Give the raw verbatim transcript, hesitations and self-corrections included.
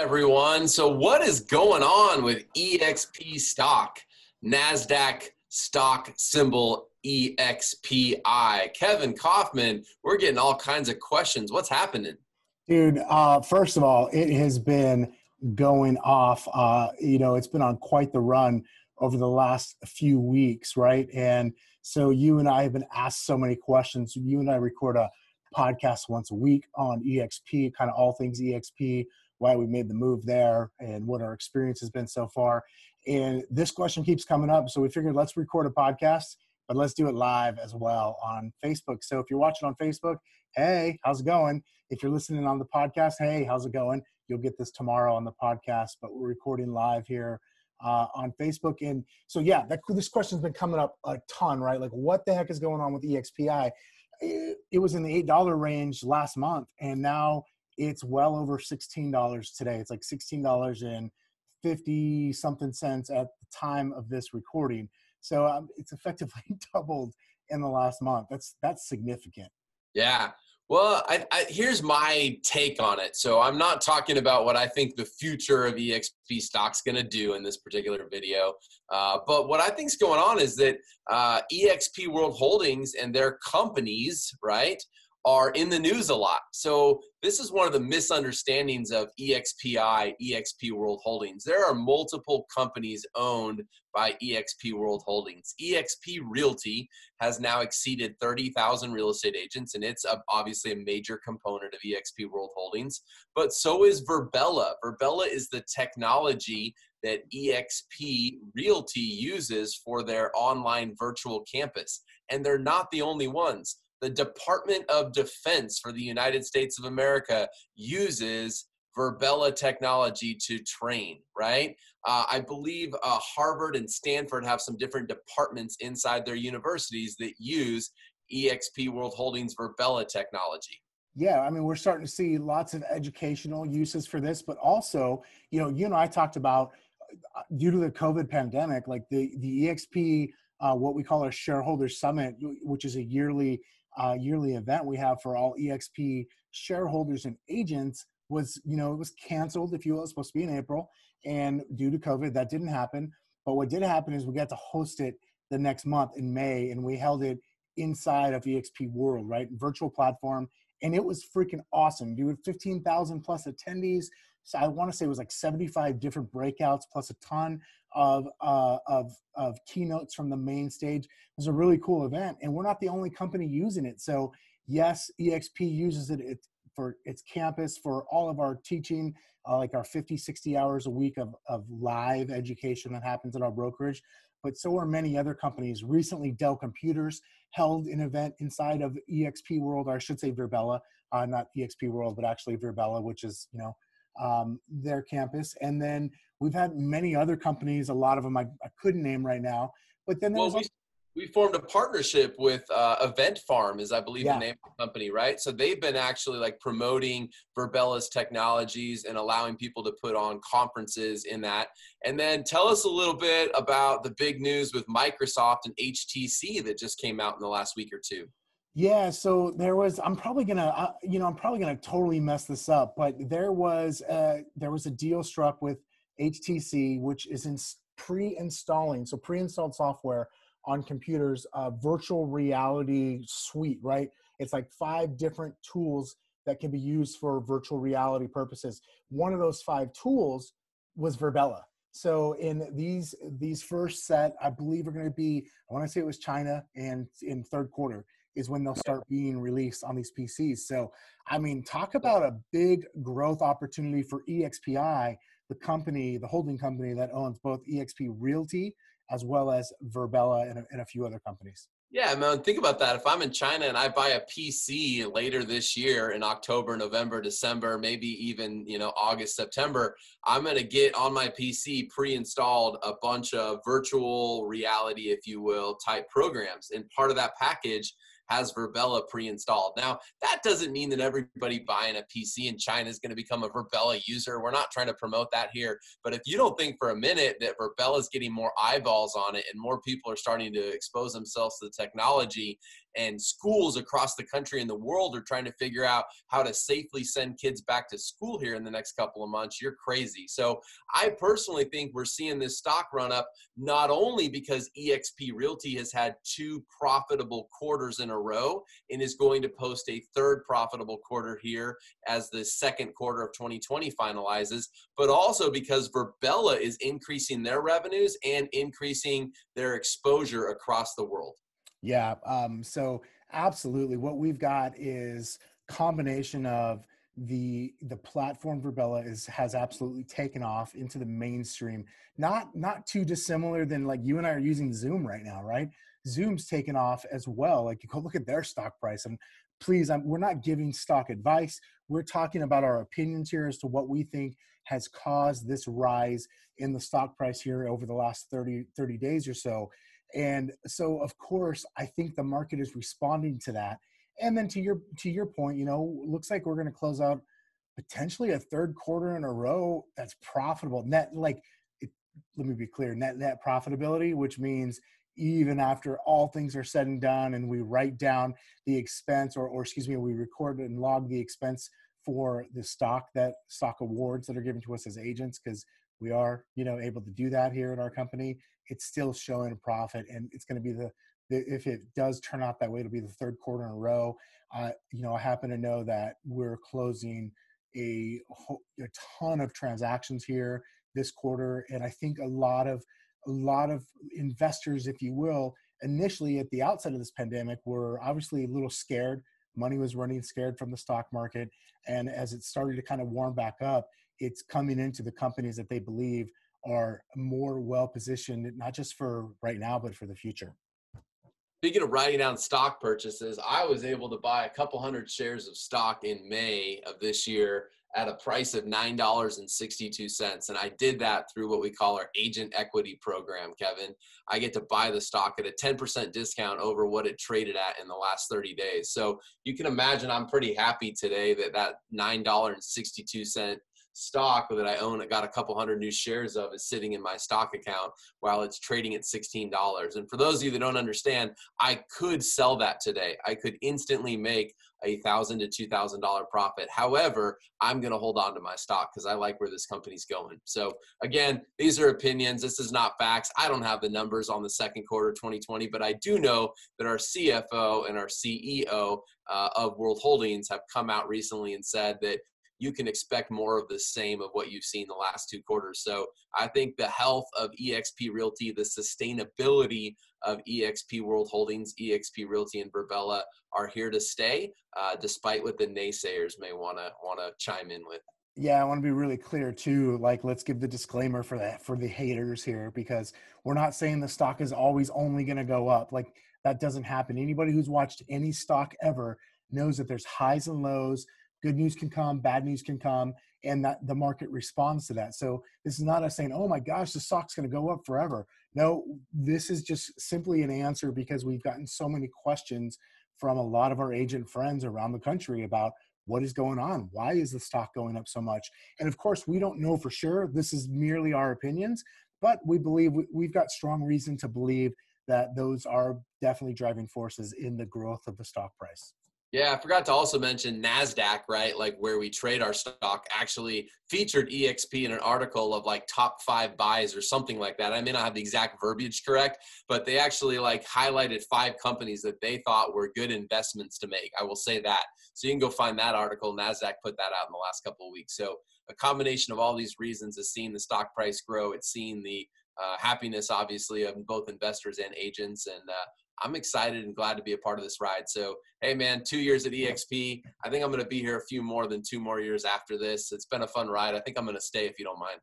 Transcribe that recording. everyone. So what is going on with E X P stock? NASDAQ stock symbol E X P I. Kevin Kaufman, we're getting all kinds of questions. What's happening? Dude, uh, first of all, it has been going off. Uh, you know, it's been on quite the run over the last few weeks, right? And so you and I have been asked so many questions. You and I record a podcast once a week on E X P, kind of all things E X P, why we made the move there and what our experience has been so far. And this question keeps coming up. So we figured let's record a podcast, but let's do it live as well on Facebook. So if you're watching on Facebook, hey, how's it going? If you're listening on the podcast, hey, how's it going? You'll get this tomorrow on the podcast, but we're recording live here uh, on Facebook. And so, yeah, that, this question's been coming up a ton, right? Like, what the heck is going on with E X P I? It was in the eight dollar range last month, and now it's well over sixteen dollars today. It's like sixteen dollars and fifty something cents at the time of this recording. So um, it's effectively doubled in the last month. That's, that's significant. Yeah. Well, I, I, here's my take on it. So I'm not talking about what I think the future of E X P stock's going to do in this particular video. Uh, but what I think's going on is that uh, E X P World Holdings and their companies, right, are in the news a lot. So this is one of the misunderstandings of E X P I, E X P World Holdings. There are multiple companies owned by E X P World Holdings. eXp Realty has now exceeded thirty thousand real estate agents, and it's a, obviously a major component of eXp World Holdings. But so is VirBELA. VirBELA is the technology that eXp Realty uses for their online virtual campus. And they're not the only ones. The Department of Defense for the United States of America uses VirBELA technology to train, right? Uh, I believe uh, Harvard and Stanford have some different departments inside their universities that use eXp World Holdings VirBELA technology. Yeah, I mean, we're starting to see lots of educational uses for this, but also, you know, you and I talked about uh, due to the COVID pandemic, like the, the eXp, uh, what we call our shareholder summit, which is a yearly Uh, yearly event we have for all eXp shareholders and agents, was, you know, it was canceled, if you will. It was supposed to be in April, and due to COVID, that didn't happen. But what did happen is we got to host it the next month in May, and we held it inside of eXp World, right, virtual platform, and it was freaking awesome. You had fifteen thousand plus attendees. So I want to say it was like seventy-five different breakouts plus a ton of uh, of of keynotes from the main stage. It was a really cool event, and we're not the only company using it. So yes, eXp uses it for its campus for all of our teaching, uh, like our fifty, sixty hours a week of, of live education that happens at our brokerage. But so are many other companies. Recently, Dell Computers held an event inside of eXp World, or I should say VirBELA, uh, not eXp World, but actually VirBELA, which is, you know, um, their campus. And then we've had many other companies, a lot of them I, I couldn't name right now, but then there well, was we, we formed a partnership with, uh, Event Farm is, I believe, yeah, the name of the company, right? So they've been actually like promoting VirBELA's technologies and allowing people to put on conferences in that. And then tell us a little bit about the big news with Microsoft and H T C that just came out in the last week or two. Yeah, so there was, I'm probably going to, uh, you know, I'm probably going to totally mess this up, but there was, uh, there was a deal struck with H T C, which is in pre-installing, so pre-installed software on computers, uh, virtual reality suite, right? It's like five different tools that can be used for virtual reality purposes. One of those five tools was VirBELA. So in these, these first set, I believe are going to be, I want to say it was China, and in third quarter is when they'll start being released on these P Cs. So, I mean, talk about a big growth opportunity for eXp I, the company, the holding company that owns both eXp Realty as well as VirBELA and a, and a few other companies. Yeah, man, think about that. If I'm in China and I buy a P C later this year in October, November, December, maybe even, you know, August, September, I'm going to get on my P C pre-installed a bunch of virtual reality, if you will, type programs. And part of that package has VirBELA pre-installed. Now, that doesn't mean that everybody buying a P C in China is going to become a VirBELA user. We're not trying to promote that here. But if you don't think for a minute that VirBELA is getting more eyeballs on it and more people are starting to expose themselves to the technology, and schools across the country and the world are trying to figure out how to safely send kids back to school here in the next couple of months, you're crazy. So I personally think we're seeing this stock run up not only because eXp Realty has had two profitable quarters in a row and is going to post a third profitable quarter here as the second quarter of twenty twenty finalizes, but also because VirBELA is increasing their revenues and increasing their exposure across the world. Yeah, um, so absolutely. What we've got is combination of the the platform VirBELA is has absolutely taken off into the mainstream. Not not too dissimilar than like you and I are using Zoom right now, right? Zoom's taken off as well. Like you go look at their stock price. And please, I'm, we're not giving stock advice. We're talking about our opinions here as to what we think has caused this rise in the stock price here over the last thirty, thirty days or so. And so, of course, I think the market is responding to that. And then to your to your point, you know, looks like we're going to close out potentially a third quarter in a row that's profitable. Net, like, it, let me be clear, net net profitability, which means even after all things are said and done and we write down the expense or, or excuse me, we record and log the expense for the stock, that stock awards that are given to us as agents, because we are, you know, able to do that here at our company, it's still showing a profit. And it's going to be the, the if it does turn out that way, it'll be the third quarter in a row. Uh, you know, I happen to know that we're closing a, a ton of transactions here this quarter. And I think a lot of, a lot of investors, if you will, initially at the outset of this pandemic were obviously a little scared. Money was running scared from the stock market. And as it started to kind of warm back up, it's coming into the companies that they believe are more well-positioned, not just for right now, but for the future. Speaking of writing down stock purchases, I was able to buy a couple hundred shares of stock in May of this year at a price of nine dollars and sixty-two cents. And I did that through what we call our agent equity program, Kevin. I get to buy the stock at a ten percent discount over what it traded at in the last thirty days. So you can imagine I'm pretty happy today that that nine dollars and sixty-two cents stock that I own, I got a couple hundred new shares of, is sitting in my stock account while it's trading at sixteen dollars. And for those of you that don't understand, I could sell that today. I could instantly make a one thousand to two thousand dollar profit. However, I'm going to hold on to my stock because I like where this company's going. So again, these are opinions. This is not facts. I don't have the numbers on the second quarter of twenty twenty, but I do know that our C F O and our C E O uh, of World Holdings have come out recently and said that you can expect more of the same of what you've seen the last two quarters. So I think the health of eXp Realty, the sustainability of eXp World Holdings, eXp Realty, and VirBELA are here to stay, uh, despite what the naysayers may wanna wanna chime in with. Yeah, I wanna be really clear too, like let's give the disclaimer for that, for the haters here, because we're not saying the stock is always only gonna go up. Like that doesn't happen. Anybody who's watched any stock ever knows that there's highs and lows. Good news can come, bad news can come, and that the market responds to that. So this is not us saying, oh my gosh, the stock's gonna go up forever. No, this is just simply an answer because we've gotten so many questions from a lot of our agent friends around the country about what is going on? Why is the stock going up so much? And of course, we don't know for sure. This is merely our opinions, but we believe we've got strong reason to believe that those are definitely driving forces in the growth of the stock price. Yeah, I forgot to also mention NASDAQ, right? Like where we trade our stock actually featured eXp in an article of like top five buys or something like that. I may not have the exact verbiage correct, but they actually like highlighted five companies that they thought were good investments to make. I will say that. So you can go find that article. NASDAQ put that out in the last couple of weeks. So a combination of all these reasons is seeing the stock price grow. It's seeing the uh, happiness, obviously, of both investors and agents. And uh, I'm excited and glad to be a part of this ride. So, hey man, two years at eXp. I think I'm going to be here a few more than two more years after this. It's been a fun ride. I think I'm going to stay if you don't mind.